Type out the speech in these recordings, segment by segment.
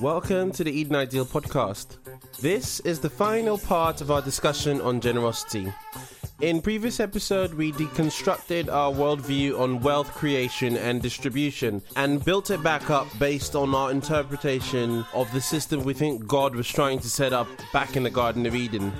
Welcome to the Eden Ideal podcast. This is the final part of our discussion on generosity. In previous episode, we deconstructed our worldview on wealth creation and distribution and built it back up based on our interpretation of the system we think God was trying to set up back in the Garden of Eden.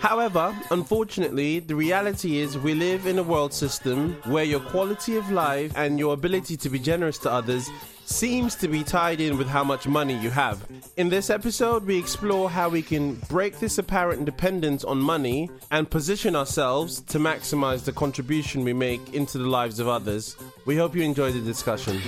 However, unfortunately, the reality is we live in a world system where your quality of life and your ability to be generous to others seems to be tied in with how much money you have. In this episode, we explore how we can break this apparent dependence on money and position ourselves to maximize the contribution we make into the lives of others. We hope you enjoy the discussion.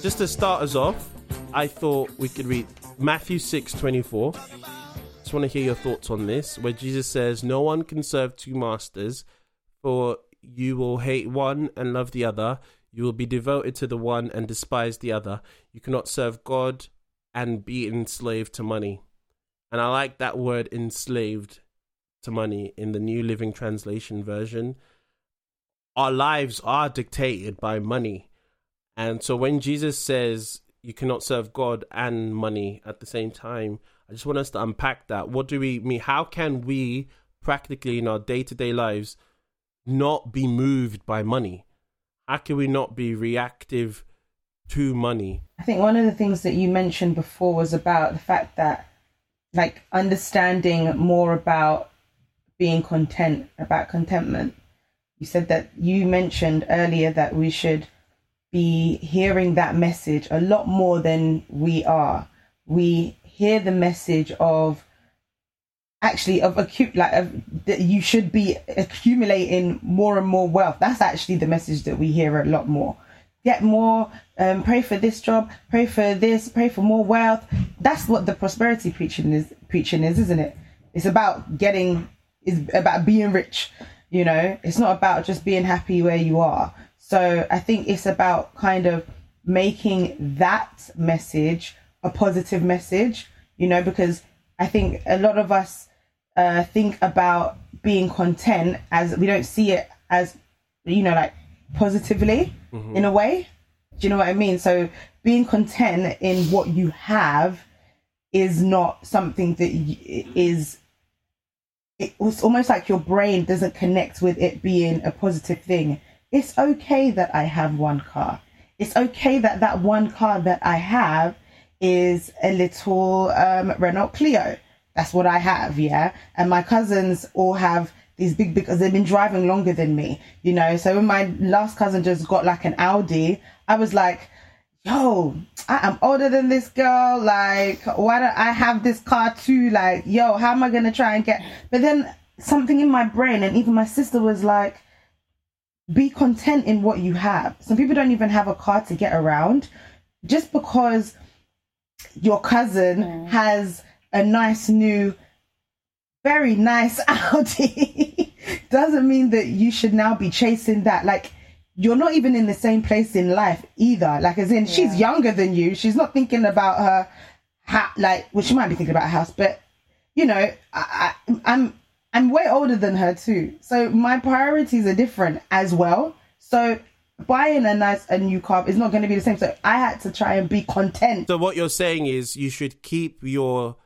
Just to start us off, I thought we could read Matthew 6:24. Just want to hear your thoughts on this, where Jesus says, "No one can serve two masters, for you will hate one and love the other. You will be devoted to the one and despise the other. You cannot serve God and be enslaved to money." And I like that word, enslaved to money, in the New Living Translation version. Our lives are dictated by money. And so when Jesus says you cannot serve God and money at the same time, I just want us to unpack that. What do we mean? How can we practically in our day-to-day lives not be moved by money? How can we not be reactive to money? I think one of the things that you mentioned before was about the fact that, like, understanding more about being content, about contentment. You said that you mentioned earlier that we should be hearing that message a lot more than we are. We hear the message that you should be accumulating more and more wealth. That's actually the message that we hear a lot more. Get more, pray for this job, pray for this, pray for more wealth. That's what the prosperity preaching is, isn't it? It's about being rich, you know. It's not about just being happy where you are. So I think it's about kind of making that message a positive message, you know, because I think a lot of us think about being content as we don't see it as, you know, like positively in a way. Do you know what I mean? So being content in what you have is not something that it's almost like your brain doesn't connect with it being a positive thing. It's okay that I have one car. It's okay that that one car that I have is a little Renault Clio. That's what I have, yeah? And my cousins all have these big, because they've been driving longer than me, you know? So when my last cousin just got like an Audi, I was like, yo, I am older than this girl. Like, why don't I have this car too? Like, yo, how am I going to try and get... But then something in my brain, and even my sister was like, be content in what you have. Some people don't even have a car to get around. Just because your cousin has a nice new, very nice Audi doesn't mean that you should now be chasing that. Like, you're not even in the same place in life either. Like, as in, she's younger than you. She's not thinking about her, she might be thinking about a house, but, you know, I'm way older than her too. So my priorities are different as well. So buying a new car is not going to be the same. So I had to try and be content. So what you're saying is you should keep your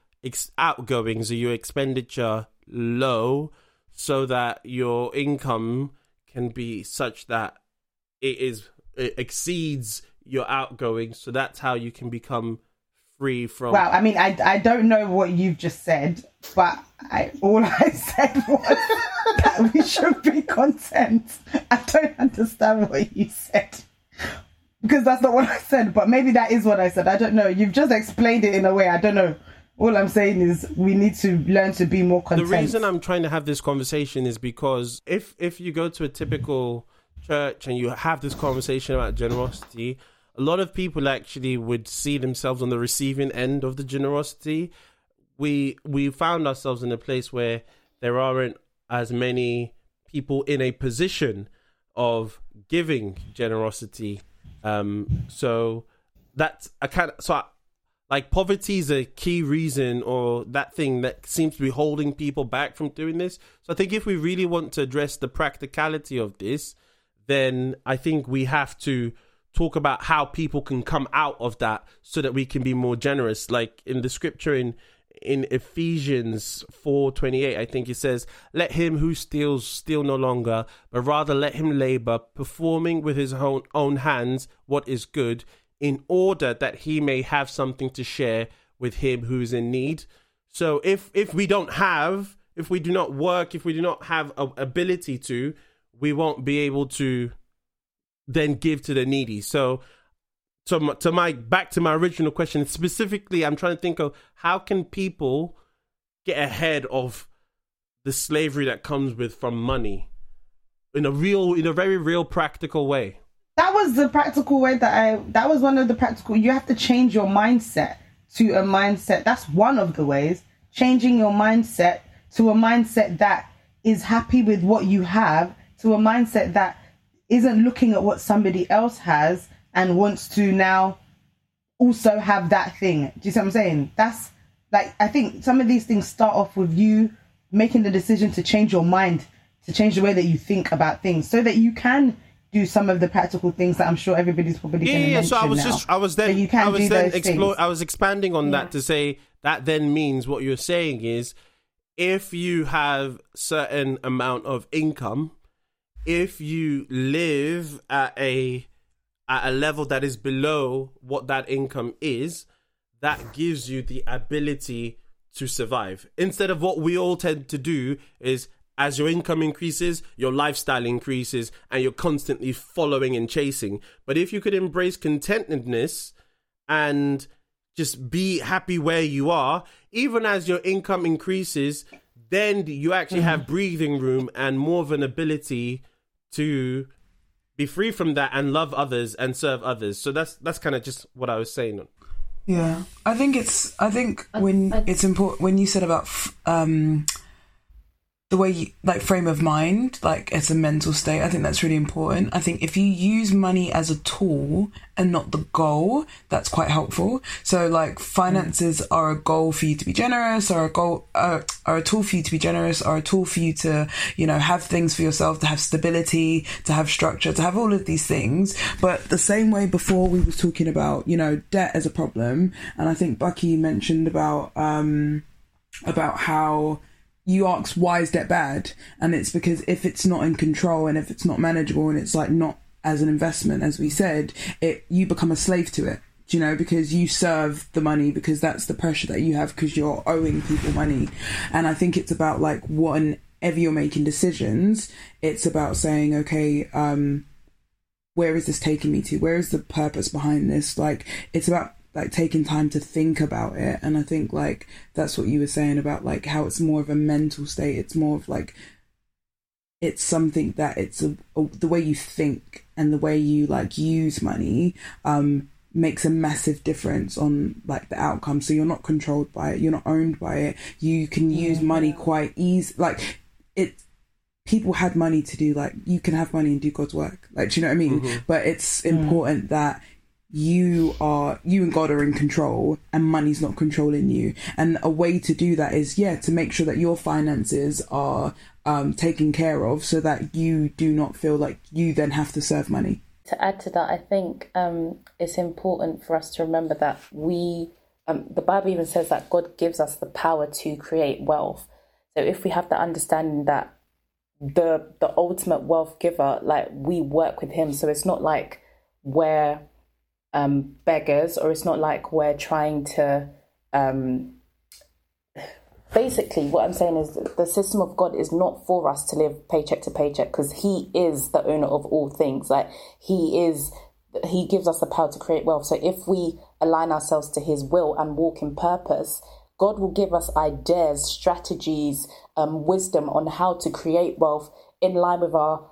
outgoings or your expenditure low so that your income can be such that it exceeds your outgoings. So that's how you can become free from... Wow, I mean, I don't know what you've just said, but... all I said was that we should be content. I don't understand what you said, because that's not what I said, but maybe that is what I said. I don't know. You've just explained it in a way. I don't know. All I'm saying is we need to learn to be more content. The reason I'm trying to have this conversation is because if you go to a typical church and you have this conversation about generosity, a lot of people actually would see themselves on the receiving end of the generosity. We found ourselves in a place where there aren't as many people in a position of giving generosity. So that's a kind of... Like poverty is a key reason, or that thing that seems to be holding people back from doing this. So I think if we really want to address the practicality of this, then I think we have to talk about how people can come out of that so that we can be more generous. Like in the scripture in Ephesians 4:28, I think it says, "Let him who steals steal no longer, but rather let him labor, performing with his own hands what is good, in order that he may have something to share with him who is in need." So if we do not work, if we do not have an ability to, we won't be able to then give to the needy. So back to my original question, specifically, I'm trying to think of how can people get ahead of the slavery that comes from money in a very real practical way. That was the practical way that was one of the practical, you have to change your mindset to a mindset. That's one of the ways, changing your mindset to a mindset that is happy with what you have, to a mindset that isn't looking at what somebody else has and wants to now also have that thing. Do you see what I'm saying? That's like, I think some of these things start off with you making the decision to change your mind, to change the way that you think about things so that you can do some of the practical things that I'm sure everybody's probably going to mention. So I was expanding on that to say that then means what you're saying is if you have certain amount of income, if you live at a level that is below what that income is, that gives you the ability to survive. Instead of what we all tend to do is, as your income increases, your lifestyle increases, and you're constantly following and chasing. But if you could embrace contentedness and just be happy where you are, even as your income increases, then you actually have breathing room and more of an ability to be free from that and love others and serve others. So that's kind of just what I was saying. Yeah, I think it's important when you said about the way you, like, frame of mind, like it's a mental state. I think that's really important. I think if you use money as a tool and not the goal, that's quite helpful. So like finances are a goal for you to be generous, or are a tool for you to be generous, or a tool for you to, you know, have things for yourself, to have stability, to have structure, to have all of these things. But the same way before we was talking about, you know, debt as a problem. And I think Bucky mentioned about how you ask, why is debt bad? And it's because if it's not in control and if it's not manageable and it's like not as an investment, as we said, you become a slave to it, you know, because you serve the money, because that's the pressure that you have because you're owing people money. And I think it's about like whenever you're making decisions, it's about saying, okay, where is this taking me to? Where is the purpose behind this? Like, it's about like taking time to think about it. And I think like that's what you were saying about like how it's more of a mental state. It's more of like it's something that it's the way you think and the way you like use money makes a massive difference on like the outcome. So you're not controlled by it, you're not owned by it, you can use money quite easy. Like people had money to do, like you can have money and do God's work, like, do you know what I mean? Mm-hmm. But it's important that you and God are in control and money's not controlling you. And a way to do that is, to make sure that your finances are taken care of so that you do not feel like you then have to serve money. To add to that, I think it's important for us to remember that the Bible even says that God gives us the power to create wealth. So if we have the understanding that the ultimate wealth giver, like we work with him. So it's not like we're beggars, or it's not like we're trying to basically what I'm saying is the system of God is not for us to live paycheck to paycheck, because he is the owner of all things. Like he gives us the power to create wealth. So if we align ourselves to his will and walk in purpose, God will give us ideas, strategies, wisdom on how to create wealth in line with our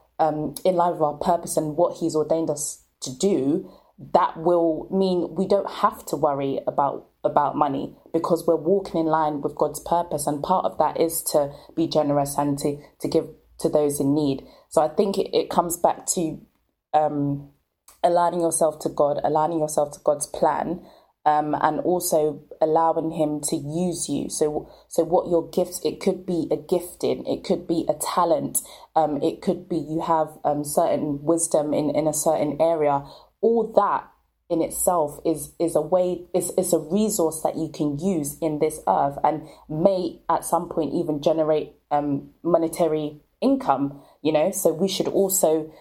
purpose and what He's ordained us to do. That will mean we don't have to worry about money because we're walking in line with God's purpose. And part of that is to be generous and to give to those in need. So I think it comes back to aligning yourself to God, aligning yourself to God's plan, and also allowing Him to use you. So what your gifts, it could be a gifting, it could be a talent, it could be you have certain wisdom in a certain area. All that in itself is a way, is a resource that you can use in this earth and may at some point even generate monetary income, you know. So we should also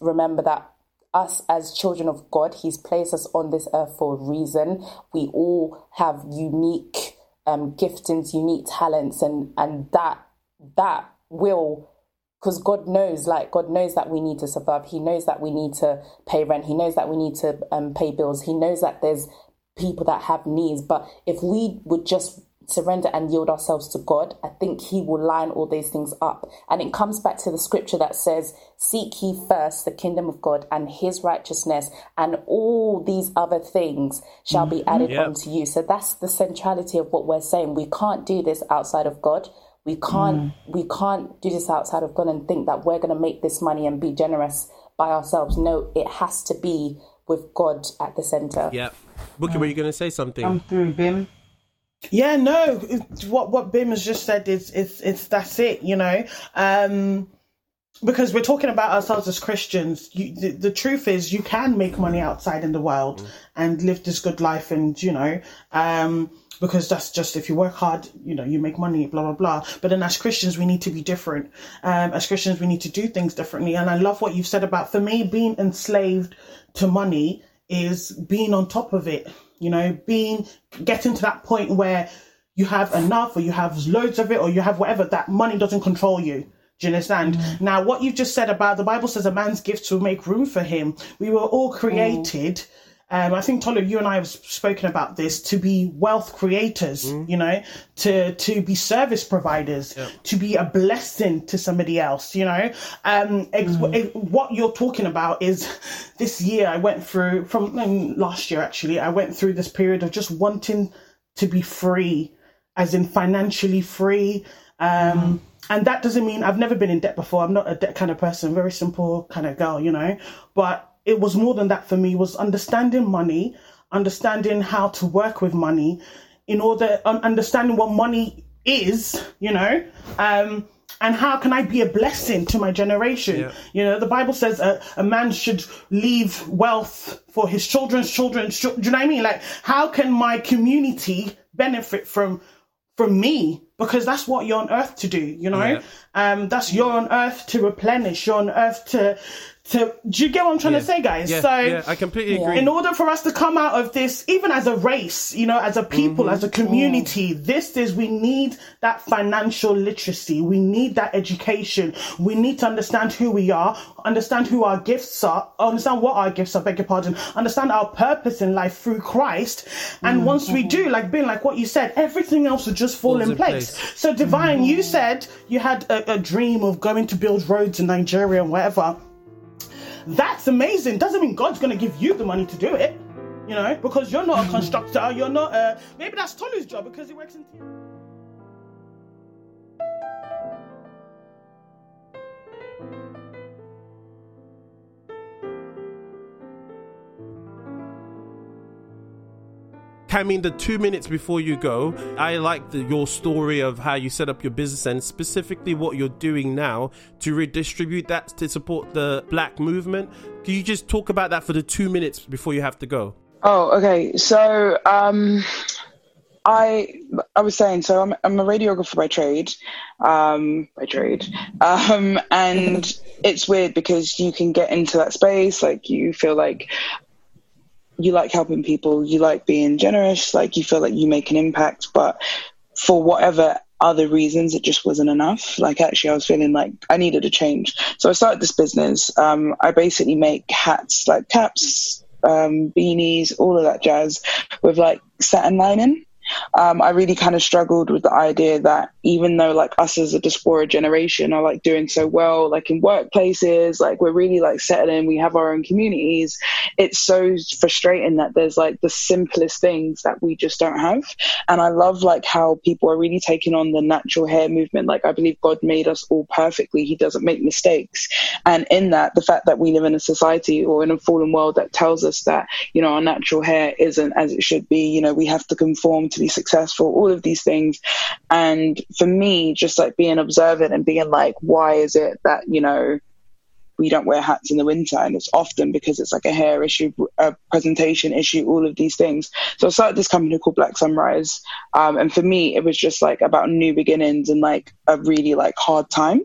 remember that us as children of God, He's placed us on this earth for a reason. We all have unique giftings, unique talents, and that will, because God knows that we need to survive. He knows that we need to pay rent. He knows that we need to pay bills. He knows that there's people that have needs. But if we would just surrender and yield ourselves to God, I think He will line all these things up. And it comes back to the scripture that says, "Seek ye first the kingdom of God and His righteousness, and all these other things shall be added unto you." So that's the centrality of what we're saying. We can't do this outside of God. We can't do this outside of God and think that we're going to make this money and be generous by ourselves. No, it has to be with God at the center. Yeah. Bookie, were you going to say something? Come through, Bim. Yeah, no. What Bim has just said is that's it, you know. Because we're talking about ourselves as Christians. The truth is you can make money outside in the world and live this good life and, you know, because that's just, if you work hard, you know, you make money, blah, blah, blah. But then as Christians, we need to be different. As Christians, we need to do things differently. And I love what you've said about, for me, being enslaved to money is being on top of it, you know, getting to that point where you have enough or you have loads of it or you have whatever, that money doesn't control you. Do you understand? Mm-hmm. Now, what you've just said about the Bible says a man's gifts will make room for him. We were all created... I think, Tolu, you and I have spoken about this, to be wealth creators, you know, to be service providers, to be a blessing to somebody else, you know. What you're talking about is, this year I went through, last year actually, I went through this period of just wanting to be free, as in financially free. And that doesn't mean, I've never been in debt before. I'm not a debt kind of person, very simple kind of girl, you know, but it was more than that for me. It was understanding money, understanding how to work with money, understanding what money is, you know, and how can I be a blessing to my generation? Yeah. You know, the Bible says a man should leave wealth for his children's children. Do you know what I mean? Like, how can my community benefit from me? Because that's what you're on earth to do, you know. Yeah. That's you're on earth to replenish. You're on earth to do you get what I'm trying to say, guys? Yeah, so I completely agree. In order for us to come out of this, even as a race, you know, as a people, as a community, we need that financial literacy. We need that education. We need to understand who we are, understand who our gifts are, understand what our gifts are, beg your pardon, understand our purpose in life through Christ. And once we do, like what you said, everything else will just fall in place. So Divine, you said you had a dream of going to build roads in Nigeria and whatever. That's amazing. Doesn't mean God's going to give you the money to do it, you know, because you're not a constructor. You're not a... Maybe that's Tolu's job because he works in... I mean, the 2 minutes before you go, I like your story of how you set up your business and specifically what you're doing now to redistribute that to support the Black movement. Can you just talk about that for the 2 minutes before you have to go? Oh, okay. So I was saying, so I'm a radiographer by trade, and it's weird because you can get into that space, like you feel like you like helping people, you like being generous, like you feel like you make an impact, but for whatever other reasons, it just wasn't enough. Like, actually, I was feeling like I needed a change. So I started this business. I basically make hats, like caps, beanies, all of that jazz with like satin lining. I really kind of struggled with the idea that even though like us as a diaspora generation are like doing so well, like in workplaces, like we're really like settling, we have our own communities, it's so frustrating that there's like the simplest things that we just don't have. And I love like how people are really taking on the natural hair movement. Like I believe God made us all perfectly. He doesn't make mistakes. And in that, the fact that we live in a society or in a fallen world that tells us that, you know, our natural hair isn't as it should be, you know, we have to conform to be successful, all of these things. And for me, just like being observant and being like, why is it that, you know, we don't wear hats in the winter? And it's often because it's like a hair issue, a presentation issue, all of these things. So I started this company called Black Sunrise. And for me, it was just like about new beginnings and like a really like hard time.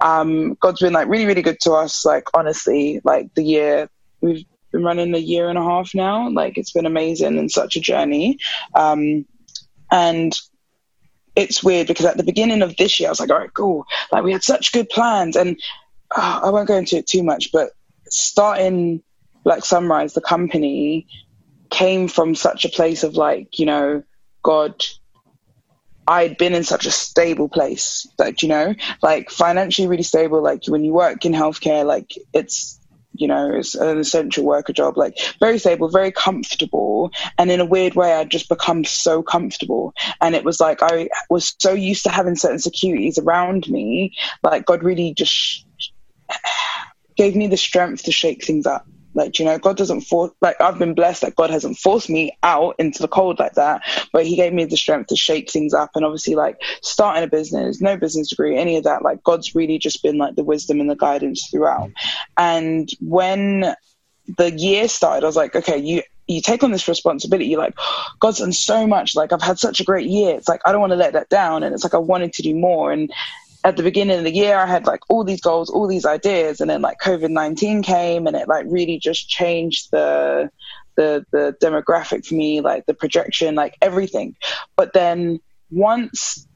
God's been like really, really good to us. Like, honestly, like the year we've been running, a year and a half now, like it's been amazing and such a journey. And it's weird because at the beginning of this year, I was like, all right, cool. Like we had such good plans, and I won't go into it too much, but starting Black Sunrise, the company, came from such a place of like, you know, God, I'd been in such a stable place, like, you know, like financially really stable. Like when you work in healthcare, like it's, you know, it's an essential worker job, like very stable, very comfortable. And in a weird way, I'd just become so comfortable. And it was like, I was so used to having certain securities around me. Like God really just gave me the strength to shake things up. Like, you know, God doesn't force, like I've been blessed that God hasn't forced me out into the cold like that, but he gave me the strength to shake things up. And obviously like starting a business, no business degree, any of that, like God's really just been like the wisdom and the guidance throughout. And when the year started, I was like, okay, you take on this responsibility. You're like, God's done so much. Like I've had such a great year. It's like, I don't want to let that down. And it's like, I wanted to do more. And at the beginning of the year, I had like all these goals, all these ideas, and then like COVID-19 came, and it like really just changed the demographic for me, like the projection, like everything. But then once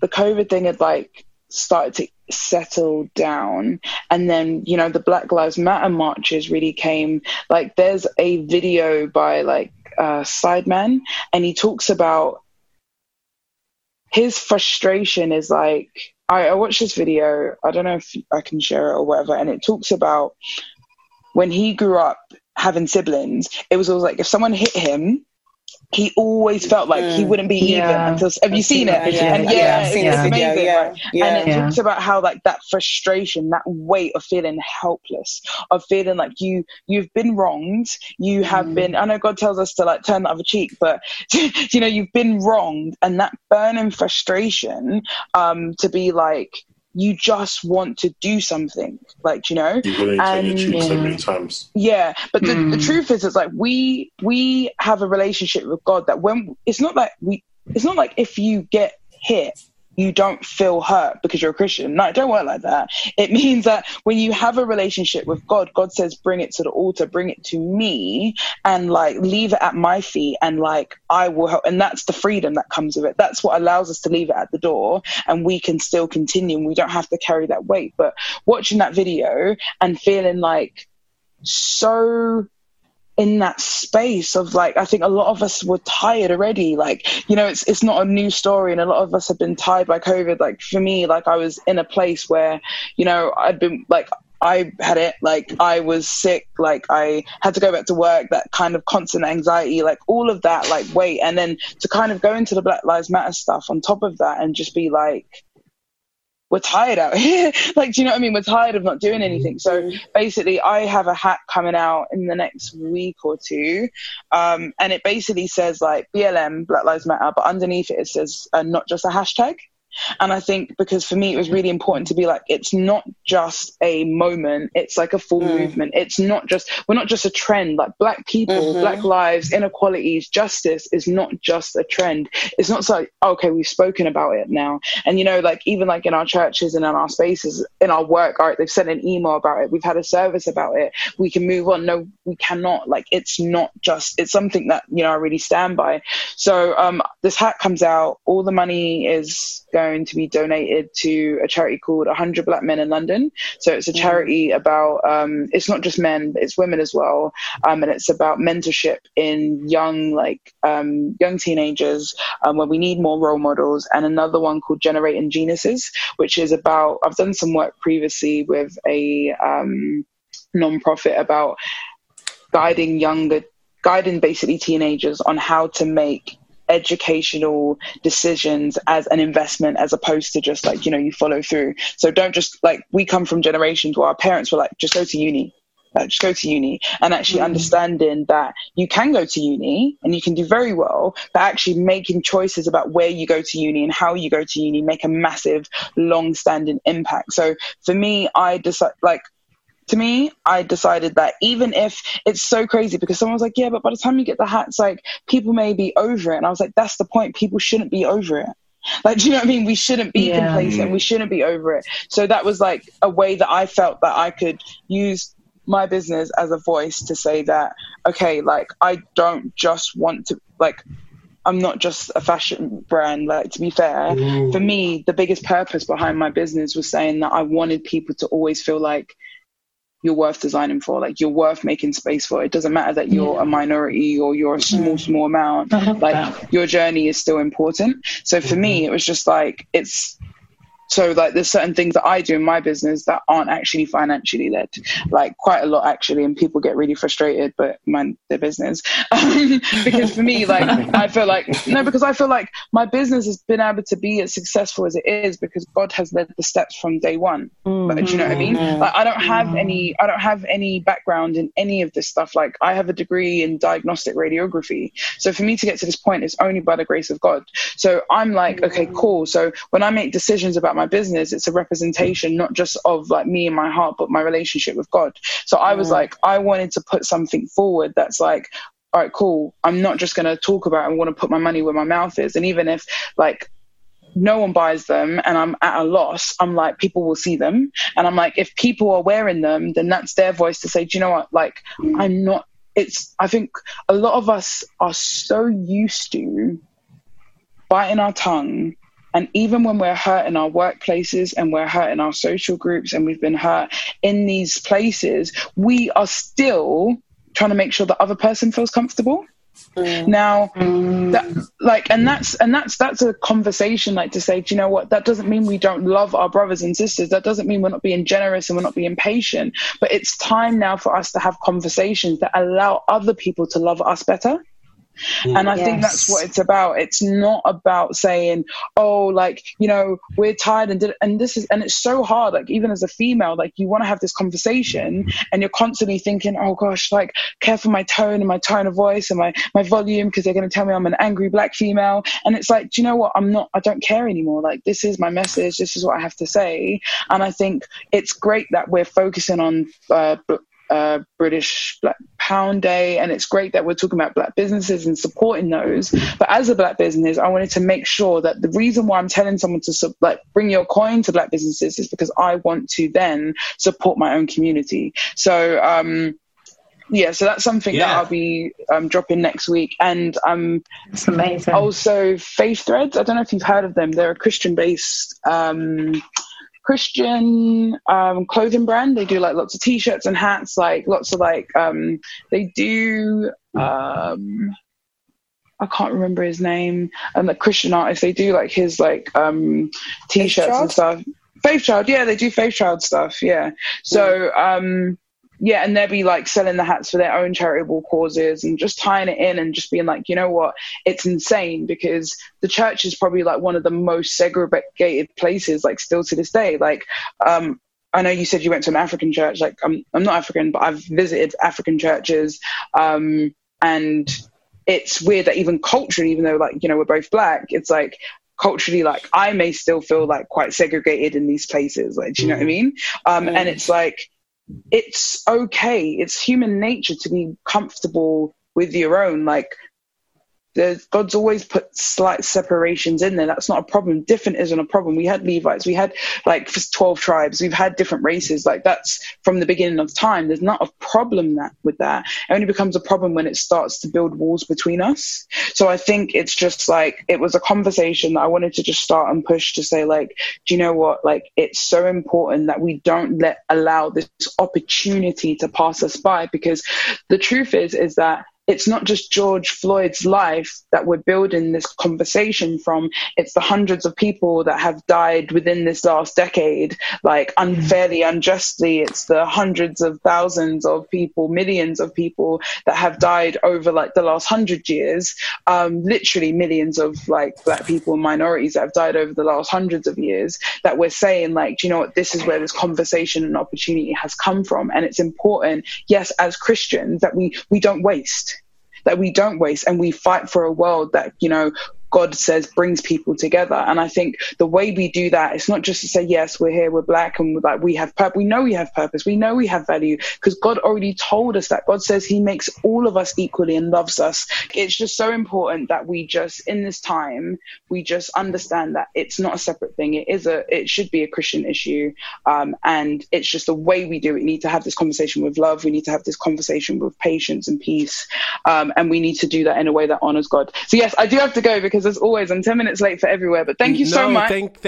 the COVID thing had like started to settle down, and then, you know, the Black Lives Matter marches really came. Like there's a video by like Sideman, and he talks about his frustration is like, I watched this video, I don't know if I can share it or whatever, and it talks about when he grew up having siblings, it was always like if someone hit him, he always felt like he wouldn't be even until, have you seen it? And it's amazing, right? And it talks about how like that frustration, that weight of feeling helpless, of feeling like you've been wronged, you have been, I know God tells us to like turn the other cheek, but you know, you've been wronged, and that burning frustration to be like, you just want to do something, like, you know, you've only taken your cheeks so many times. Yeah. But the truth is, it's like, we have a relationship with God that when it's not like if you get hit, you don't feel hurt because you're a Christian. No, it don't work like that. It means that when you have a relationship with God, God says, bring it to the altar, bring it to me, and like leave it at my feet, and like I will help. And that's the freedom that comes with it. That's what allows us to leave it at the door, and we can still continue, and we don't have to carry that weight. But watching that video and feeling like so in that space of like, I think a lot of us were tired already. Like, you know, it's not a new story, and a lot of us have been tired by COVID. Like for me, like I was in a place where, you know, I'd been like, I had it, like I was sick, like I had to go back to work, that kind of constant anxiety, like all of that, like weight. And then to kind of go into the Black Lives Matter stuff on top of that and just be like, we're tired out here. Like, do you know what I mean? We're tired of not doing anything. So basically I have a hat coming out in the next week or two. And it basically says like BLM, Black Lives Matter, but underneath it, it says not just a hashtag. And I think because for me, it was really important to be like, it's not just a moment. It's like a full movement. It's not just, we're not just a trend. Like black people, black lives, inequalities, justice is not just a trend. It's not so like, okay, we've spoken about it now. And, you know, like even like in our churches and in our spaces, in our work, all right, they've sent an email about it. We've had a service about it. We can move on. No, we cannot. Like, it's not just, it's something that, you know, I really stand by. So this hat comes out. All the money is going going to be donated to a charity called 100 Black Men in London. So it's a charity about, it's not just men, but it's women as well. And it's about mentorship in young teenagers, where we need more role models. And another one called Generating Geniuses, which is about, I've done some work previously with a non-profit about guiding basically teenagers on how to make educational decisions as an investment, as opposed to just you follow through. So don't just we come from generations where our parents were just go to uni. Just go to uni, and actually understanding that you can go to uni and you can do very well, but actually making choices about where you go to uni and how you go to uni make a massive, long-standing impact. So for me, I decided that even if it's so crazy, because someone was like, yeah, but by the time you get the hats, people may be over it. And I was like, that's the point. People shouldn't be over it. Do you know what I mean? We shouldn't be complacent. We shouldn't be over it. So that was a way that I felt that I could use my business as a voice to say that, okay, I don't just want to, I'm not just a fashion brand, to be fair. Ooh. For me, the biggest purpose behind my business was saying that I wanted people to always feel you're worth designing for, you're worth making space for. It doesn't matter that you're a minority or you're a small amount, your journey is still important. So for me, it was just there's certain things that I do in my business that aren't actually financially led, quite a lot actually, and people get really frustrated, but mind their business. Because for me, I feel like my business has been able to be as successful as it is because God has led the steps from day one. But do you know what I mean? I don't have any background in any of this stuff. I have a degree in diagnostic radiography. So for me to get to this point, it's only by the grace of God. So I'm okay, cool. So when I make decisions about my business, it's a representation not just of me and my heart, but my relationship with God. So I was I wanted to put something forward that's all right, cool, I'm not just going to talk about it. I want to put my money where my mouth is, and even if no one buys them and I'm at a loss, I'm people will see them, and I'm if people are wearing them, then that's their voice to say, do you know what, I'm not, it's, I think a lot of us are so used to biting our tongue. And even when we're hurt in our workplaces and we're hurt in our social groups and we've been hurt in these places, we are still trying to make sure the other person feels comfortable. Now, that, that's a conversation to say, do you know what? That doesn't mean we don't love our brothers and sisters. That doesn't mean we're not being generous and we're not being patient. But it's time now for us to have conversations that allow other people to love us better. And I think that's what it's about. It's not about saying, we're tired and this is, and it's so hard, even as a female, you want to have this conversation and you're constantly thinking, oh gosh, care for my tone and my tone of voice and my volume, because they're going to tell me I'm an angry black female. And it's do you know what? I'm not, I don't care anymore. This is my message. This is what I have to say. And I think it's great that we're focusing on, British Black Pound Day, and it's great that we're talking about black businesses and supporting those, but as a black business, I wanted to make sure that the reason why I'm telling someone to bring your coin to black businesses is because I want to then support my own community. So so that's something that I'll be dropping next week. And that's amazing. Also Faith Threads, I don't know if you've heard of them. They're a Christian-based clothing brand. They do lots of t-shirts and hats, lots of they do I can't remember his name, and the Christian artist, they do his t-shirts and stuff. Faith Child, yeah, they do Faith Child stuff, yeah. So and they'll be selling the hats for their own charitable causes and just tying it in and just being you know what, it's insane because the church is probably one of the most segregated places, still to this day. I know you said you went to an African church. I'm not African, but I've visited African churches, and it's weird that even culturally, even though we're both black, it's culturally, I may still feel quite segregated in these places. Do you know what I mean? And it's it's okay. It's human nature to be comfortable with your own. God's always put slight separations in there. That's not a problem. Different isn't a problem. We had Levites. We had like 12 tribes. We've had different races. Like that's from the beginning of time. There's not a problem with that. It only becomes a problem when it starts to build walls between us. So I think it's just like, it was a conversation that I wanted to just start and push to say like, do you know what? Like it's so important that we don't allow this opportunity to pass us by, because the truth is that it's not just George Floyd's life that we're building this conversation from. It's the hundreds of people that have died within this last decade, like unfairly, unjustly. It's the hundreds of thousands of people, millions of people that have died over like the last 100 years. Literally millions of like black people and minorities that have died over the last hundreds of years, that we're saying like, do you know what? This is where this conversation and opportunity has come from. And it's important, yes, as Christians, that we don't waste. That we don't waste, and we fight for a world that, you know, God says brings people together. And I think the way we do that, it's not just to say, yes, we're here, we're black, and like we have purpose. We know we have purpose. We know we have value, because God already told us that. God says He makes all of us equally and loves us. It's just so important that we just, in this time, we just understand that it's not a separate thing. It should be a Christian issue. And it's just the way we do it. We need to have this conversation with love. We need to have this conversation with patience and peace. And we need to do that in a way that honors God. So yes, I do have to go, because as always, I'm 10 minutes late for everywhere, but thank you so much. Thank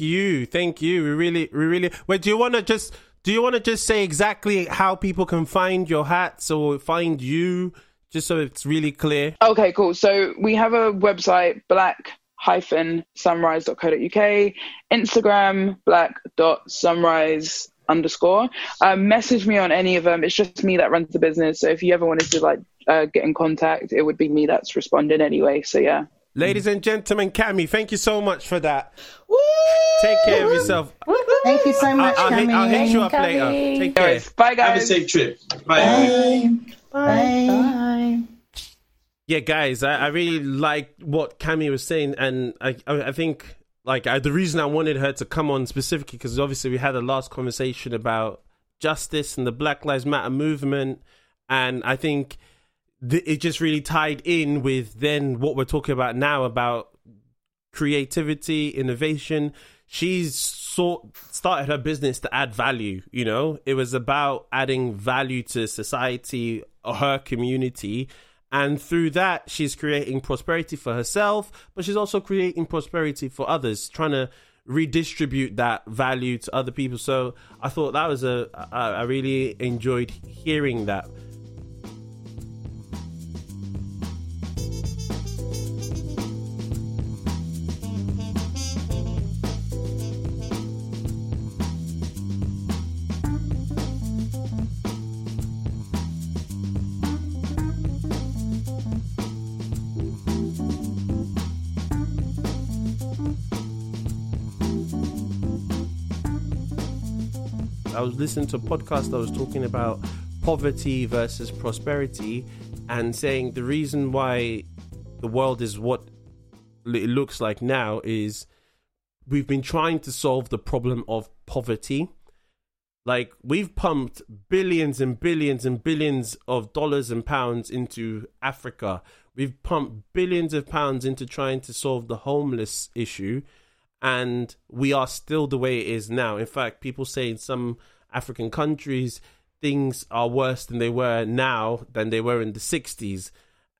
you. We really. Wait, do you want to just say exactly how people can find your hats or find you, just so it's really clear? Okay, cool. So we have a website, black-sunrise.co.uk, Instagram, black.sunrise_. Message me on any of them. It's just me that runs the business. So if you ever wanted to like get in contact, it would be me that's responding anyway. So yeah. Ladies and gentlemen, Cammy, thank you so much for that. Woo! Take care of yourself. Thank you so much, Cammy. I'll hit you up later. Take care. Bye, guys. Have a safe trip. Bye. Bye. Yeah, guys, I really like what Cammy was saying, and I think like the reason I wanted her to come on specifically, because obviously we had a last conversation about justice and the Black Lives Matter movement, and I think it just really tied in with then what we're talking about now about creativity, innovation. She's started her business to add value, you know. It was about adding value to society, her community, and through that she's creating prosperity for herself, but she's also creating prosperity for others, trying to redistribute that value to other people. So I thought that was I really enjoyed hearing that. I was listening to a podcast that was talking about poverty versus prosperity, and saying the reason why the world is what it looks like now is we've been trying to solve the problem of poverty. Like, we've pumped billions and billions and billions of dollars and pounds into Africa. We've pumped billions of pounds into trying to solve the homeless issue. And we are still the way it is now. In fact, people say in some African countries, things are worse than they were now than they were in the 60s.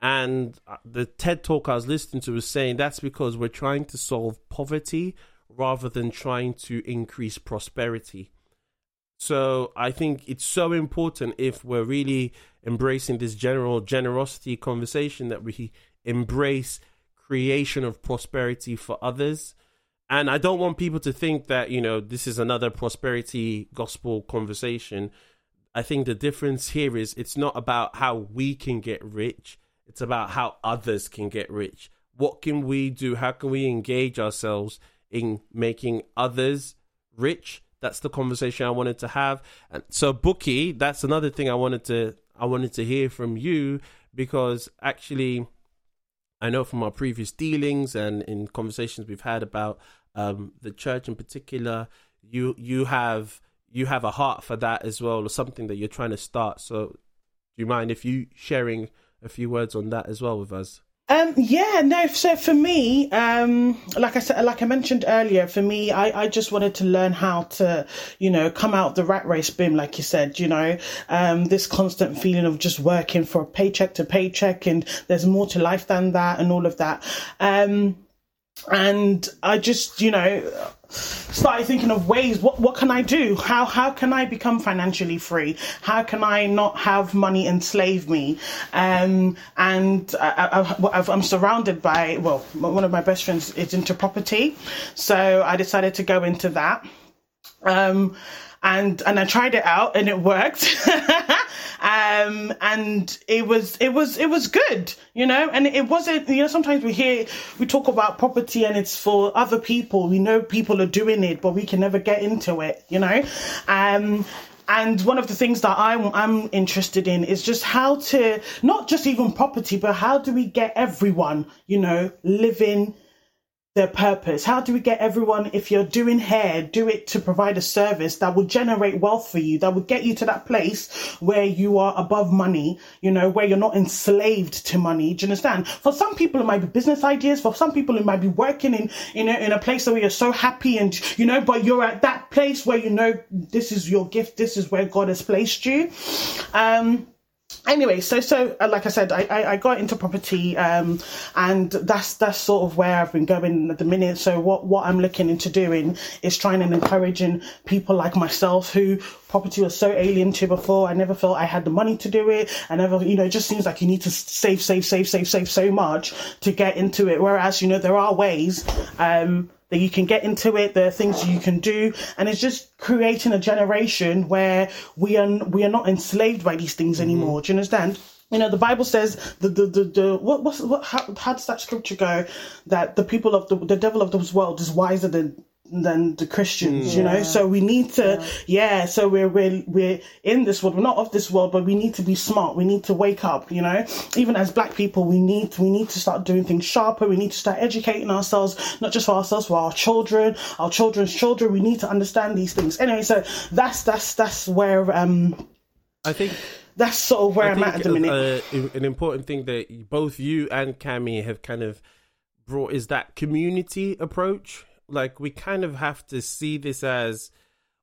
And the TED Talk I was listening to was saying that's because we're trying to solve poverty rather than trying to increase prosperity. So I think it's so important, if we're really embracing this general generosity conversation, that we embrace creation of prosperity for others. And I don't want people to think that, you know, this is another prosperity gospel conversation. I think the difference here is it's not about how we can get rich. It's about how others can get rich. What can we do? How can we engage ourselves in making others rich? That's the conversation I wanted to have. And so, Bookie, that's another thing I wanted to hear from you, because actually, I know from our previous dealings and in conversations we've had about the church in particular, you have a heart for that as well, or something that you're trying to start. So do you mind if you sharing a few words on that as well with us? So for me, like I mentioned earlier, for me, I just wanted to learn how to, come out the rat race boom, like you said, this constant feeling of just working for paycheck to paycheck, and there's more to life than that and all of that. And I just, started thinking of ways, what can I do? How can I become financially free? How can I not have money enslave me? And I'm surrounded by, one of my best friends is into property. So I decided to go into that. And I tried it out and it worked. And it was good, and it wasn't, sometimes we talk about property and it's for other people. We know people are doing it, but we can never get into it, and one of the things that I'm interested in is just how to, not just even property, but how do we get everyone, living their purpose? How do we get everyone, if you're doing hair, do it to provide a service that will generate wealth for you, that will get you to that place where you are above money, where you're not enslaved to money. Do you understand? For some people, it might be business ideas. For some people, it might be working in a place where you're so happy and, but you're at that place where, this is your gift. This is where God has placed you. Anyway, so like I said, I got into property, and that's sort of where I've been going at the minute. So what I'm looking into doing is trying and encouraging people like myself who property was so alien to before. I never felt I had the money to do it. I never, it just seems like you need to save so much to get into it. Whereas, there are ways, that you can get into it. There are things you can do, and it's just creating a generation where we are not enslaved by these things anymore. Do you understand? The Bible says the how does that scripture go? That the devil of this world is wiser than the Christians, So we need to, so we're in this world, we're not of this world, but we need to be smart. We need to wake up, even as black people, we need to start doing things sharper. We need to start educating ourselves, not just for ourselves, for our children, our children's children. We need to understand these things. Anyway, so that's where, I think that's sort of where I'm at the minute. An important thing that both you and Cammy have kind of brought is that community approach. Like, we kind of have to see this as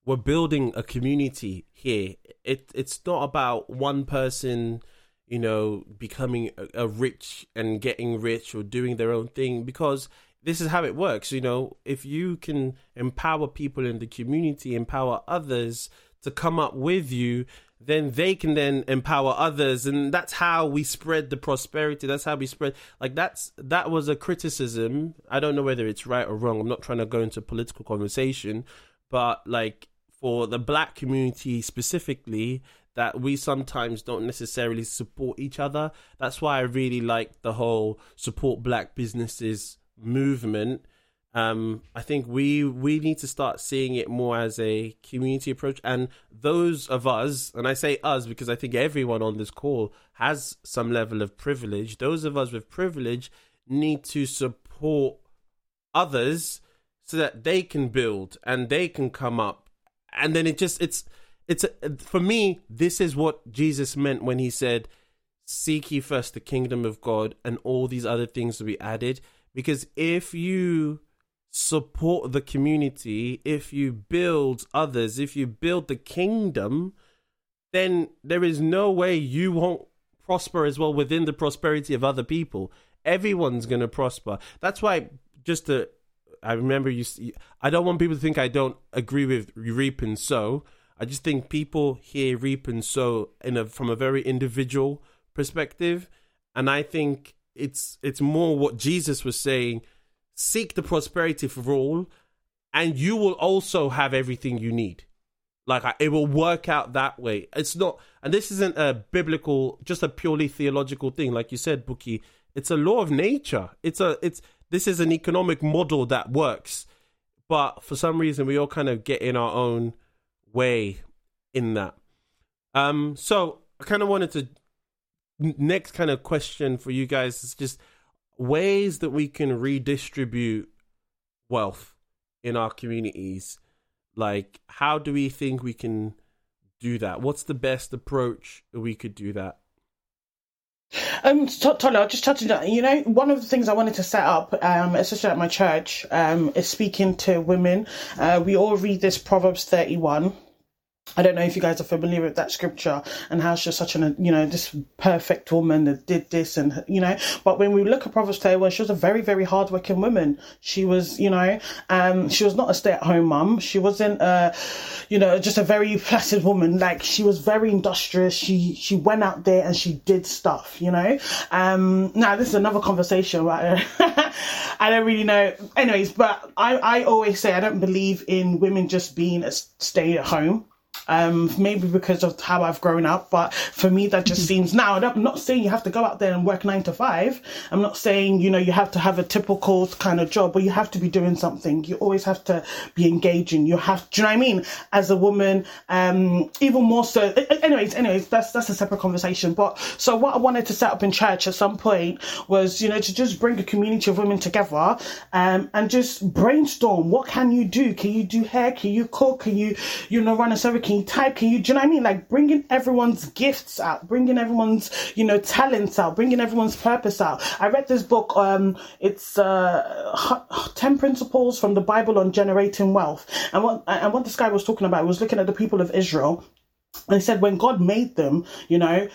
we're building a community here. It's not about one person, becoming a rich and getting rich or doing their own thing, because this is how it works. If you can empower people in the community, empower others to come up with you, then they can then empower others. And that's how we spread the prosperity. That's how we spread. Like, that was a criticism. I don't know whether it's right or wrong. I'm not trying to go into political conversation, but like, for the black community specifically, that we sometimes don't necessarily support each other. That's why I really like the whole support black businesses movement. I think we need to start seeing it more as a community approach, and those of us, and I say us because I think everyone on this call has some level of privilege, those of us with privilege need to support others so that they can build and they can come up. And then for me, this is what Jesus meant when he said, seek ye first the kingdom of God and all these other things will be added. Because if you support the community, if you build others, if you build the kingdom, then there is no way you won't prosper as well within the prosperity of other people. Everyone's going to prosper. That's why, I remember I don't want people to think I don't agree with reap and sow. I just think people here reap and sow from a very individual perspective. And I think it's more what Jesus was saying, seek the prosperity for all, and you will also have everything you need. Like, it will work out that way. It's not, and this isn't a biblical, just a purely theological thing. Like you said, Buki, it's a law of nature. This is an economic model that works, but for some reason we all kind of get in our own way in that. So I kind of wanted to, next kind of question for you guys is just ways that we can redistribute wealth in our communities. Like, how do we think we can do that? What's the best approach that we could do that? Totally, I'll just touch on that. You know, one of the things I wanted to set up, especially at my church, is speaking to women. We all read this Proverbs 31. I don't know if you guys are familiar with that scripture and how she's such an, you know, this perfect woman that did this and, you know, but when we look at Proverbs 31, she was a very, very hardworking woman. She was, you know, she was not a stay-at-home mum. She wasn't, you know, just a very placid woman. Like, she was very industrious. She went out there and she did stuff, you know. Now, this is another conversation, right? I don't really know. Anyways, but I always say I don't believe in women just being a stay-at-home. Maybe because of how I've grown up, but for me that just seems now. And I'm not saying you have to go out there and work 9 to 5. I'm not saying, you know, you have to have a typical kind of job, but you have to be doing something. You always have to be engaging. You have, do you know what I mean? As a woman, even more so. Anyways, that's a separate conversation. But so what I wanted to set up in church at some point was, you know, to just bring a community of women together, and just brainstorm. What can you do? Can you do hair? Can you cook? Can you, you know, run a service? Can you type? Can you, do you know what I mean? Like, bringing everyone's gifts out, bringing everyone's, you know, talents out, bringing everyone's purpose out. I read this book, it's 10 Principles from the Bible on Generating Wealth. And what this guy was talking about, was looking at the people of Israel, and he said when God made them, you know,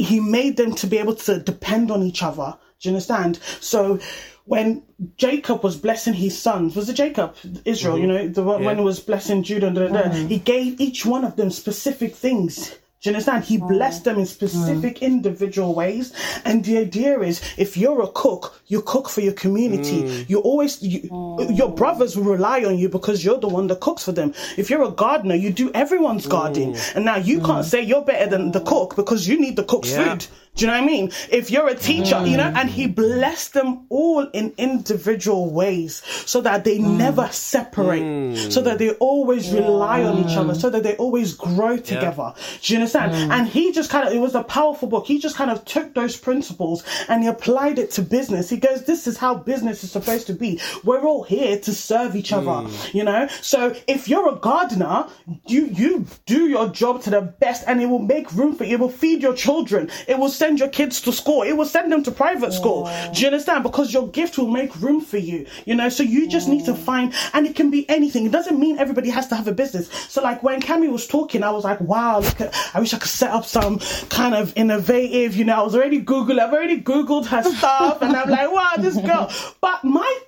he made them to be able to depend on each other. Do you understand? So when Jacob was blessing his sons, was it Jacob? Israel, you know, when he was blessing Judah, he gave each one of them specific things. Do you understand? He blessed them in specific individual ways. And the idea is, if you're a cook, you cook for your community. You always, your brothers will rely on you because you're the one that cooks for them. If you're a gardener, you do everyone's garden. And now you can't say you're better than the cook because you need the cook's food. Do you know what I mean? If you're a teacher, you know, and he blessed them all in individual ways so that they never separate, so that they always rely on each other, so that they always grow together. Do you understand? And he just kind of, it was a powerful book. He just kind of took those principles and he applied it to business. He goes, this is how business is supposed to be. We're all here to serve each other, you know? So if you're a gardener, you do your job to the best and it will make room for you. It will feed your children. It will send your kids to school. It will send them to private school. Do you understand? Because your gift will make room for you, you know? So you just need to find, and it can be anything. It doesn't mean everybody has to have a business. So like when Cammy was talking, I was like, wow, look at, I wish I could set up some kind of innovative, you know, I've already Googled her stuff and I'm like, wow, this girl. But mine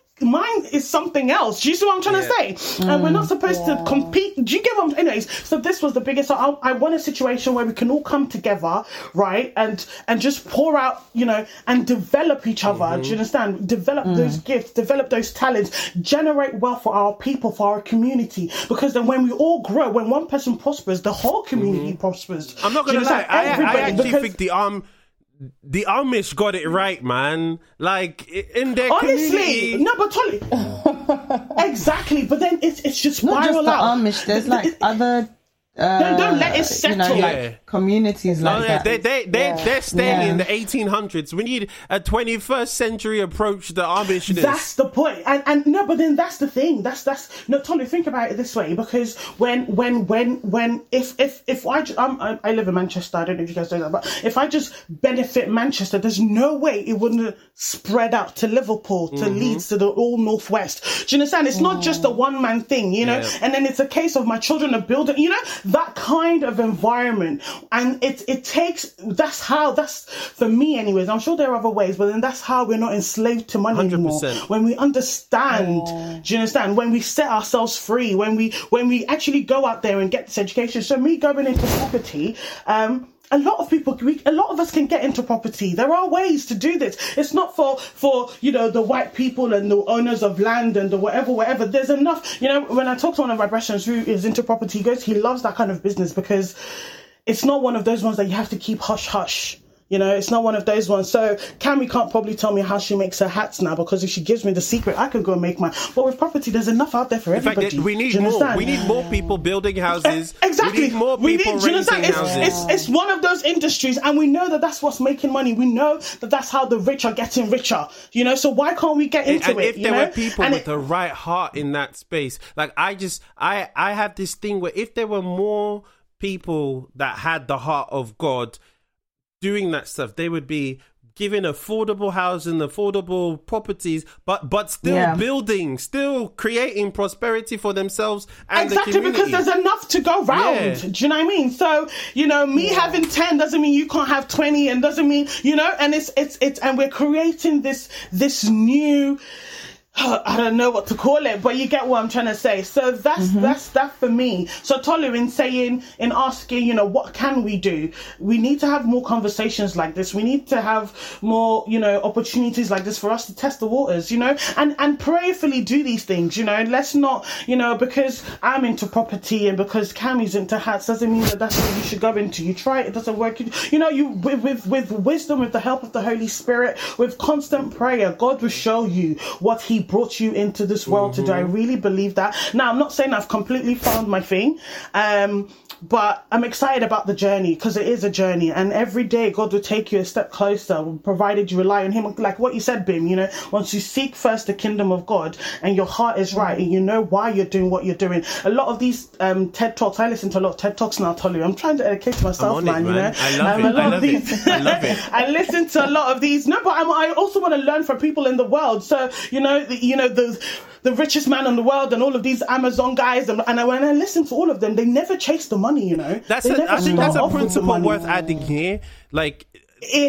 is something else. Do you see what I'm trying to say? And we're not supposed to compete. Do you get what I'm... Anyways, so this was the biggest... So I want a situation where we can all come together, right? And just pour out, you know, and develop each other. Do you understand? Develop those gifts, develop those talents, generate wealth for our people, for our community. Because then when we all grow, when one person prospers, the whole community prospers. I'm not going to lie. I actually think the Amish got it right, man. Like, in their community. No, but totally. Exactly. But then it's just spiral out. Not just the Amish. There's like other... don't let it settle. You know, like communities like that. They're staying in the 1800s. We need a 21st century approach to Amishness. That's the point. And no, but then that's the thing. That's no. Totally think about it this way, because if I live in Manchester, I don't know if you guys know that, but if I just benefit Manchester, there's no way it wouldn't spread out to Liverpool, to Leeds, to the all northwest. Do you understand? It's not just a one man thing, you know. Yeah. And then it's a case of my children are building, you know. That kind of environment, and it takes, that's for me anyways, I'm sure there are other ways, but then that's how we're not enslaved to money 100%. Anymore. When we understand, do you understand? When we set ourselves free, when we actually go out there and get this education. So me going into property, a lot of us can get into property. There are ways to do this. It's not for you know, the white people and the owners of land and the whatever. There's enough, you know, when I talk to one of my Russians who is into property, he loves that kind of business because it's not one of those ones that you have to keep hush-hush. You know, it's not one of those ones. So Cammy can't probably tell me how she makes her hats now, because if she gives me the secret, I can go and make mine. But with property, there's enough out there for everybody. In fact, we need more. Understand? We need more people building houses. Exactly. We need more people renting houses. It's one of those industries, and we know that that's what's making money. We know that that's how the rich are getting richer. You know, so why can't we get into it? If there were people with the right heart in that space, like I have this thing where if there were more people that had the heart of God, doing that stuff. They would be giving affordable housing, affordable properties, but still building, still creating prosperity for themselves and the community. Because there's enough to go round. Yeah. Do you know what I mean? So, you know, me having 10 doesn't mean you can't have 20, and doesn't mean, you know, and it's and we're creating this new, I don't know what to call it, but you get what I'm trying to say. So that's that for me. So Tolu, in asking, you know, what can we do? We need to have more conversations like this. We need to have more, you know, opportunities like this for us to test the waters, you know, and prayerfully do these things, you know. Let's not, you know, because I'm into property and because Cammy's into hats doesn't mean that that's what you should go into. You try it, it doesn't work. You know, you with wisdom, with the help of the Holy Spirit, with constant prayer, God will show you what He brought you into this world to do. I really believe that. Now, I'm not saying I've completely found my thing, but I'm excited about the journey, because it is a journey, and every day God will take you a step closer, provided you rely on Him. Like what you said, Bim, you know, once you seek first the kingdom of God and your heart is right and you know why you're doing what you're doing. A lot of these TED Talks, I listen to a lot of TED Talks now, Tolu. I'm trying to educate myself, man, you know. I love it. I love it. I listen to a lot of these. No, but I also want to learn from people in the world. So, you know, the richest man in the world and all of these Amazon guys, and when I listen to all of them, they never chase the money, you know. I think that's a principle worth adding here. Like,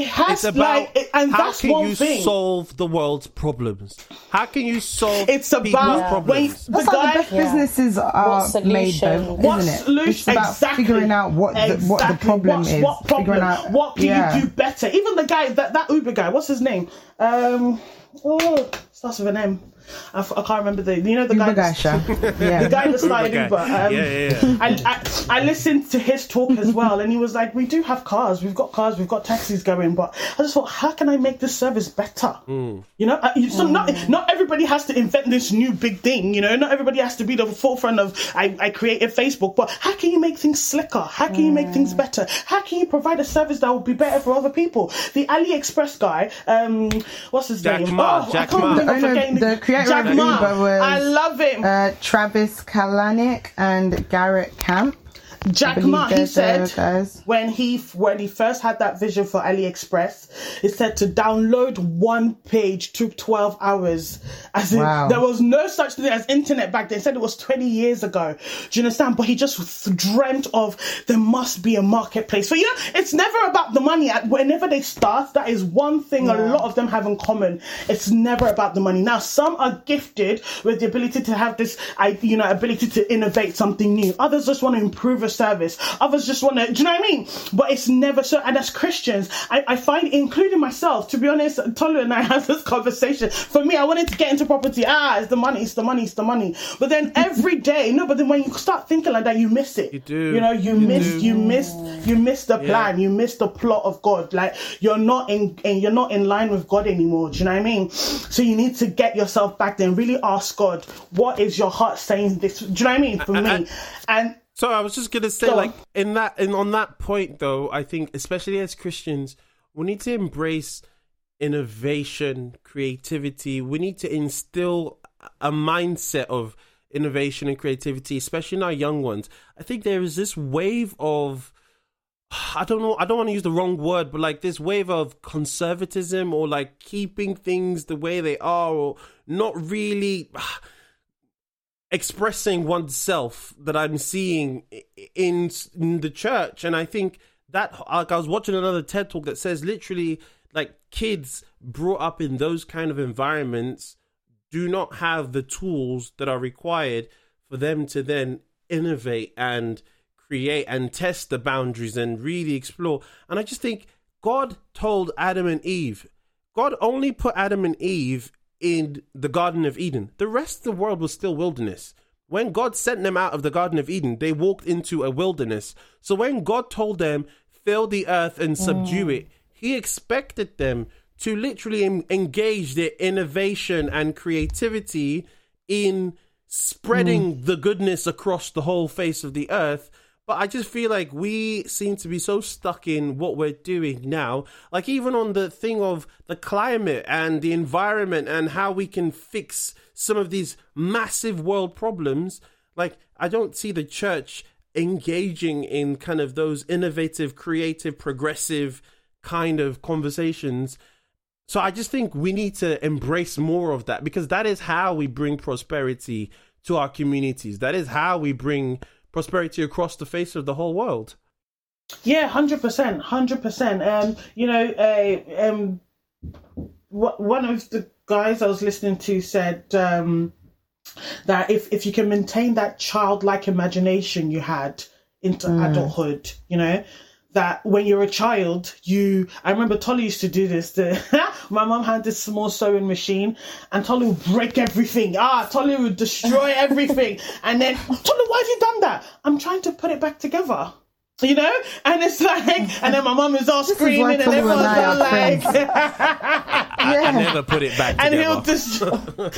how can you solve the world's problems? How can you solve people's problems? That's how the best businesses are made, though, isn't it? It's about figuring out what the problem is. What problem? Out, what can you do better? Even the guy, that Uber guy, what's his name? Starts with an M. I can't remember the Uber guy. The guy that started Uber. I listened to his talk as well, and he was like, "We do have cars. We've got cars. We've got taxis going." But I just thought, how can I make this service better? Mm. You know, not everybody has to invent this new big thing. You know, not everybody has to be the forefront of I created Facebook. But how can you make things slicker? How can you make things better? How can you provide a service that will be better for other people? The AliExpress guy, what's his name? Jack Ma. Jack Ma. I love him. Travis Kalanick and Garrett Camp. Jack Ma, he said, when he first had that vision for AliExpress, it said to download one page took 12 hours. As in, there was no such thing as internet back then. He said it was 20 years ago. Do you understand? But he just dreamt of, there must be a marketplace. So, you know, it's never about the money. Whenever they start, that is one thing a lot of them have in common. It's never about the money. Now, some are gifted with the ability to have this, you know, ability to innovate something new. Others just want to improve a service. Others just want to, do you know what I mean? But it's never so. And as Christians, I find, including myself, to be honest, Tolu and I had this conversation. For me, I wanted to get into property. It's the money. But then every day, but then when you start thinking like that, you miss it. You do. You know, you miss the plan. You miss the plot of God. Like, you're not in line with God anymore. Do you know what I mean? So you need to get yourself back there and really ask God, what is your heart saying this? Do you know what I mean? For me. And so I was just going to say, like, on that point, though, I think, especially as Christians, we need to embrace innovation, creativity. We need to instill a mindset of innovation and creativity, especially in our young ones. I think there is this wave of, I don't know, I don't want to use the wrong word, but like this wave of conservatism, or like keeping things the way they are, or not really expressing oneself, that I'm seeing in the church. And I think that, like, I was watching another TED Talk that says literally, like, kids brought up in those kind of environments do not have the tools that are required for them to then innovate and create and test the boundaries and really explore. And I just think God told Adam and Eve, God only put Adam and Eve in the Garden of Eden. The rest of the world was still wilderness. When God sent them out of the Garden of Eden, they walked into a wilderness. So when God told them, fill the earth and subdue it, He expected them to literally engage their innovation and creativity in spreading the goodness across the whole face of the earth. But I just feel like we seem to be so stuck in what we're doing now. Like, even on the thing of the climate and the environment and how we can fix some of these massive world problems, like, I don't see the church engaging in kind of those innovative, creative, progressive kind of conversations. So I just think we need to embrace more of that, because that is how we bring prosperity to our communities. That is how we bring prosperity across the face of the whole world. Yeah, 100%, 100%. One of the guys I was listening to said that if you can maintain that childlike imagination you had into adulthood, you know, that when you're a child, I remember Tolly used to do this. My mum had this small sewing machine, and Tolly would break everything. Tolly would destroy everything. And then, Tolly, why have you done that? I'm trying to put it back together. You know? And it's like, and then my mum is all screaming, and everyone's all like... I never put it back together. And he'll destroy... Did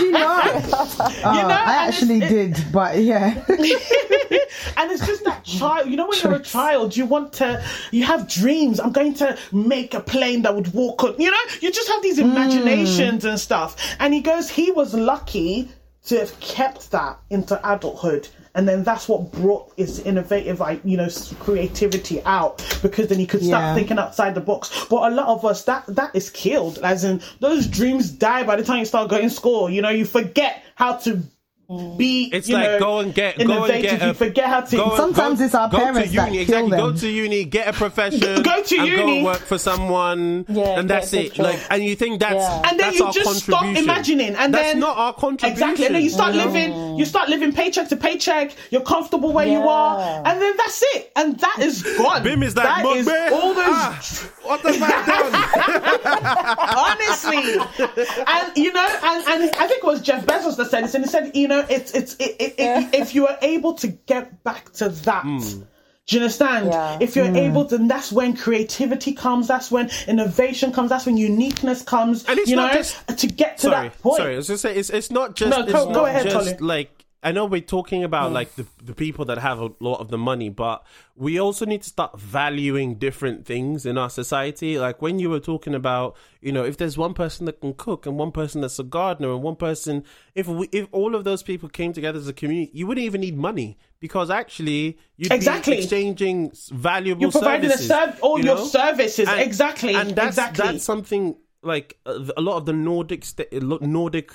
you not? I actually did, but yeah. And it's just that child, you know, when you're a child, you have dreams. I'm going to make a plane that would walk on, you know, you just have these imaginations and stuff. And he was lucky to have kept that into adulthood. And then that's what brought his innovative, creativity out, because then he could start thinking outside the box. But a lot of us, that is killed. As in, those dreams die by the time you start going to school. You know, you forget how to be. It's go and get. You forget how to. Sometimes it's our parents that kill them. Go to uni, get a profession. Go to uni, and go and work for someone, and that's it. Like, and you think that's and then you just stop imagining, and that's not our contribution. Exactly, and then you start living. You start living paycheck to paycheck. You're comfortable where you are, and then that's it, and that is gone. Bim is like, that is all those. What the fuck? Honestly, and and I think it was Jeff Bezos that said this, and he said, if you are able to get back to that, do you understand? Yeah. If you're able to, that's when creativity comes, that's when innovation comes, that's when uniqueness comes, and it's to get to that point. Sorry, I was just saying, it's not just, no, go ahead, just Tolly. Like, I know we're talking about like the people that have a lot of the money, but we also need to start valuing different things in our society. Like when you were talking about, if there's one person that can cook and one person that's a gardener and one person, if all of those people came together as a community, you wouldn't even need money, because actually you'd be exchanging valuable services. You're providing your services. And, and that's something... Like a lot of the Nordic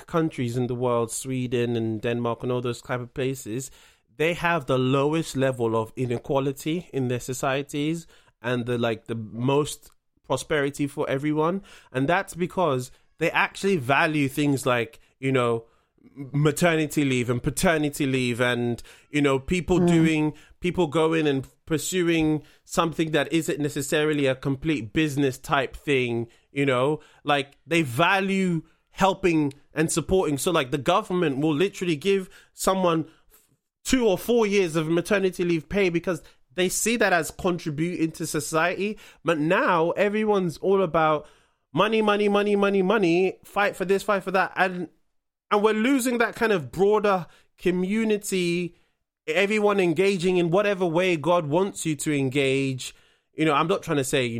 countries in the world, Sweden and Denmark and all those type of places, they have the lowest level of inequality in their societies and the most prosperity for everyone. And that's because they actually value things like, maternity leave and paternity leave and, people going and pursuing something that isn't necessarily a complete business type thing. They value helping and supporting. So the government will literally give someone 2 or 4 years of maternity leave pay because they see that as contributing to society. But now everyone's all about money, money, money, money, money, fight for this, fight for that. And we're losing that kind of broader community, everyone engaging in whatever way God wants you to engage. I'm not trying to say,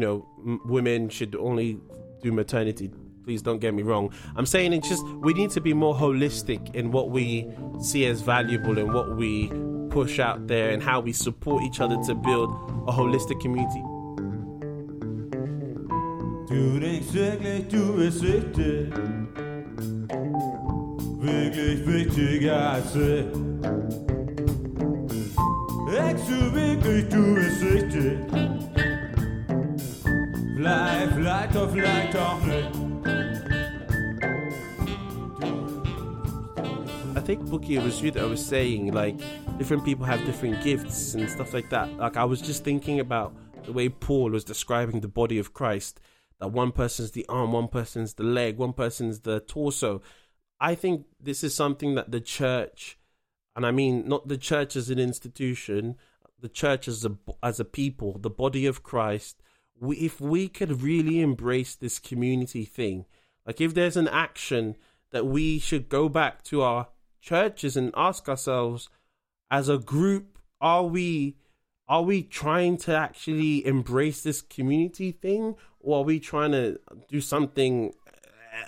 women should only do maternity. Please don't get me wrong. I'm saying it's just we need to be more holistic in what we see as valuable and what we push out there and how we support each other to build a holistic community. I think, Bookie, it was you that was saying different people have different gifts and stuff like that. I was just thinking about the way Paul was describing the body of Christ, that one person's the arm, one person's the leg, one person's the torso. I think this is something that the church, and I mean not the church as an institution, the church as a people, the body of Christ. If we could really embrace this community thing, if there's an action that we should go back to our churches and ask ourselves as a group, are we trying to actually embrace this community thing, or are we trying to do something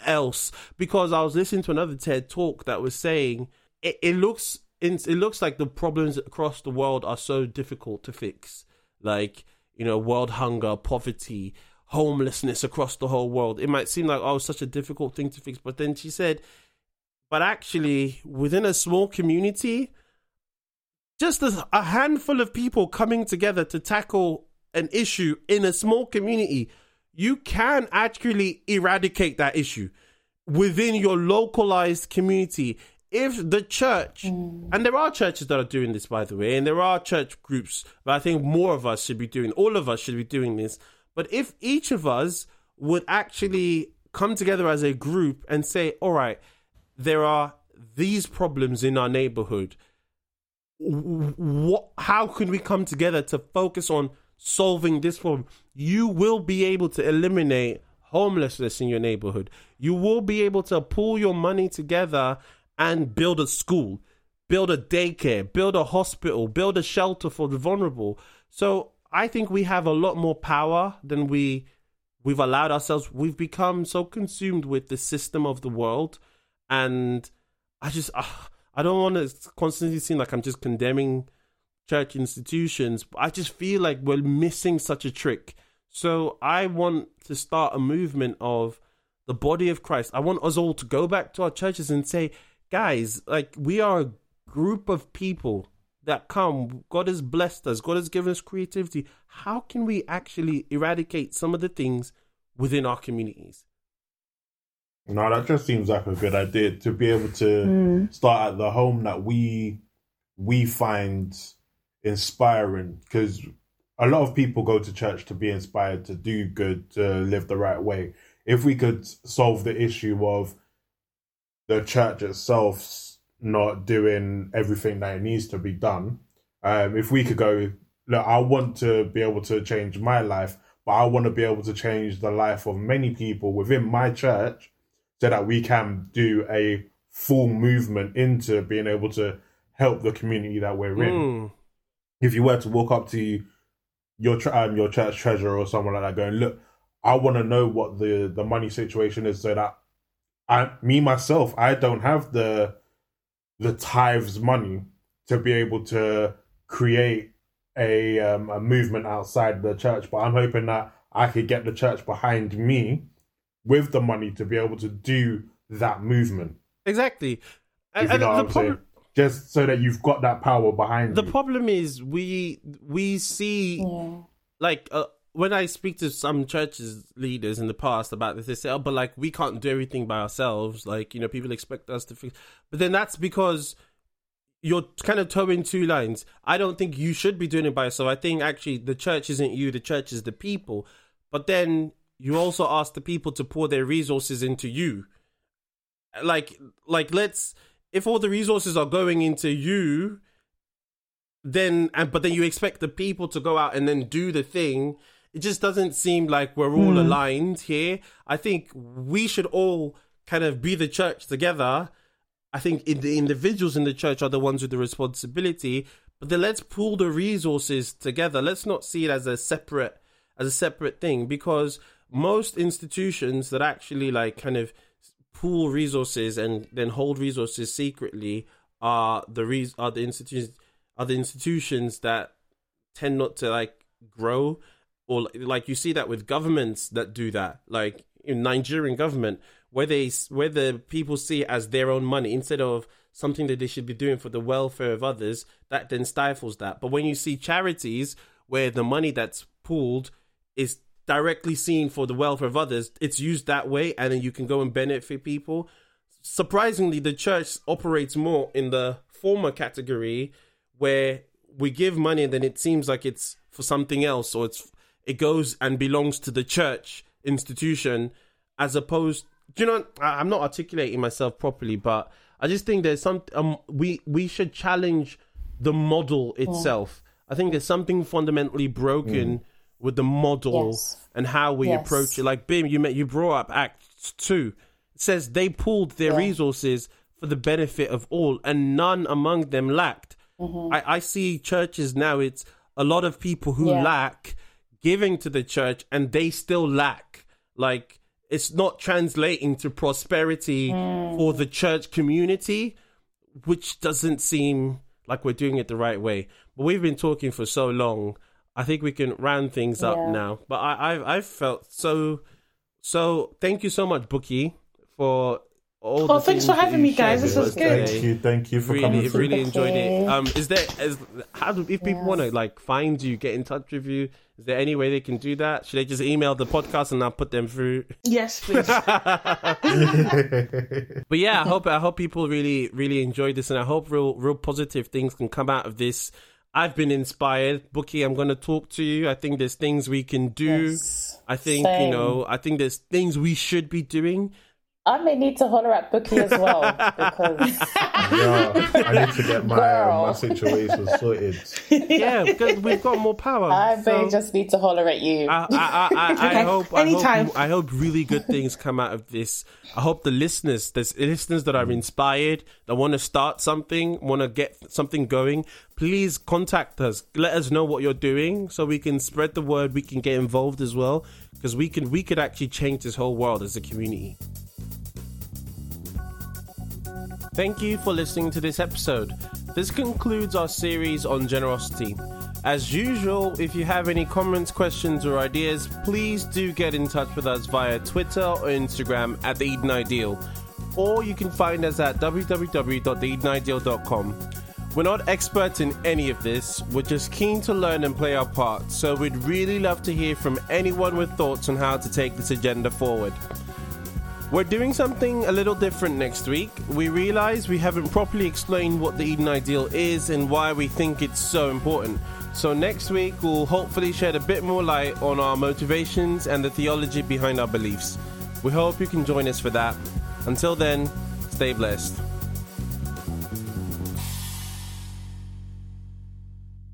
else? Because I was listening to another TED talk that was saying it looks like the problems across the world are so difficult to fix. you know, world hunger, poverty, homelessness across the whole world. It might seem like, oh, such a difficult thing to fix. But then she said, but actually, within a small community, just a handful of people coming together to tackle an issue in a small community, you can actually eradicate that issue within your localized community. If the church, and there are churches that are doing this, by the way, and there are church groups, but I think more of us should be doing, all of us should be doing this. But if each of us would actually come together as a group and say, all right, there are these problems in our neighborhood. How can we come together to focus on solving this problem? You will be able to eliminate homelessness in your neighborhood. You will be able to pull your money together and build a school, build a daycare, build a hospital, build a shelter for the vulnerable. So I think we have a lot more power than we've allowed ourselves. We've become so consumed with the system of the world. And I just, I don't want to constantly seem like I'm just condemning church institutions, but I just feel like we're missing such a trick. So I want to start a movement of the body of Christ. I want us all to go back to our churches and say, guys, like, we are a group of people that come. God has blessed us. God has given us creativity. How can we actually eradicate some of the things within our communities? No, that just seems like a good idea, to be able to start at the home that we find inspiring. Because a lot of people go to church to be inspired, to do good, to live the right way. If we could solve the issue of the church itself not doing everything that it needs to be done, if we could go, look, I want to be able to change my life, but I want to be able to change the life of many people within my church, so that we can do a full movement into being able to help the community that we're in. If you were to walk up to your church treasurer or someone like that, going, look, I want to know what the money situation is, so that I don't have the tithes money to be able to create a movement outside the church, but I'm hoping that I could get the church behind me with the money to be able to do that movement. Exactly. And just so that you've got that power behind you. The problem is we see, like, when I speak to some churches leaders in the past about this, they say, oh, but like, we can't do everything by ourselves. Like, you know, people expect us to fix. But then that's because you're kind of towing two lines. I don't think you should be doing it by yourself. I think actually the church isn't you, the church is the people. But then you also ask the people to pour their resources into you. Like let's, if all the resources are going into you, but then you expect the people to go out and then do the thing. It just doesn't seem like we're all aligned here. I think we should all kind of be the church together. I think the individuals in the church are the ones with the responsibility, but then let's pool the resources together. Let's not see it as a separate thing, because most institutions that actually like kind of pool resources and then hold resources secretly are the institutions that tend not to like grow, or like you see that with governments that do that, like in Nigerian government, where the people see it as their own money instead of something that they should be doing for the welfare of others, that then stifles that. But when you see charities where the money that's pooled is directly seen for the welfare of others, it's used that way, and then you can go and benefit people. Surprisingly, the church operates more in the former category, where we give money and then it seems like it's for something else, or it goes and belongs to the church institution, as opposed, you know, I'm not articulating myself properly, but I just think there's some we should challenge the model itself. I think there's something fundamentally broken with the model and how we approach it. Like, Bim, you brought up Acts 2. It says they pooled their resources for the benefit of all, and none among them lacked. Mm-hmm. I see churches now, it's a lot of people who lack giving to the church, and they still lack. Like, it's not translating to prosperity for the church community, which doesn't seem like we're doing it the right way. But we've been talking for so long. I think we can round things up now. But I've felt so. Thank you so much, Bookie, for all. Oh, thanks for having me, guys. This was good. Thank you for coming. Really enjoyed it. If people want to like find you, get in touch with you, is there any way they can do that? Should they just email the podcast and I'll put them through? Yes, please. But yeah, I hope people really, really enjoyed this, and I hope real positive things can come out of this. I've been inspired. Bookie, I'm going to talk to you. I think there's things we can do. Yes, I think, same. You know, I think there's things we should be doing. I may need to holler at Bookie as well. Because... yeah, I need to get my situation sorted. Yeah, because we've got more power. I may just need to holler at you. I hope, anytime. I hope really good things come out of this. I hope there's listeners that are inspired, that want to start something, want to get something going. Please contact us. Let us know what you're doing so we can spread the word. We can get involved as well, because we could actually change this whole world as a community. Thank you for listening to this episode. This concludes our series on generosity. As usual, if you have any comments, questions, or ideas, please do get in touch with us via Twitter or Instagram at The Eden Ideal, or you can find us at www.theedenideal.com. We're not experts in any of this. We're just keen to learn and play our part, so we'd really love to hear from anyone with thoughts on how to take this agenda forward. We're doing something a little different next week. We realize we haven't properly explained what the Eden Ideal is and why we think it's so important. So next week, we'll hopefully shed a bit more light on our motivations and the theology behind our beliefs. We hope you can join us for that. Until then, stay blessed.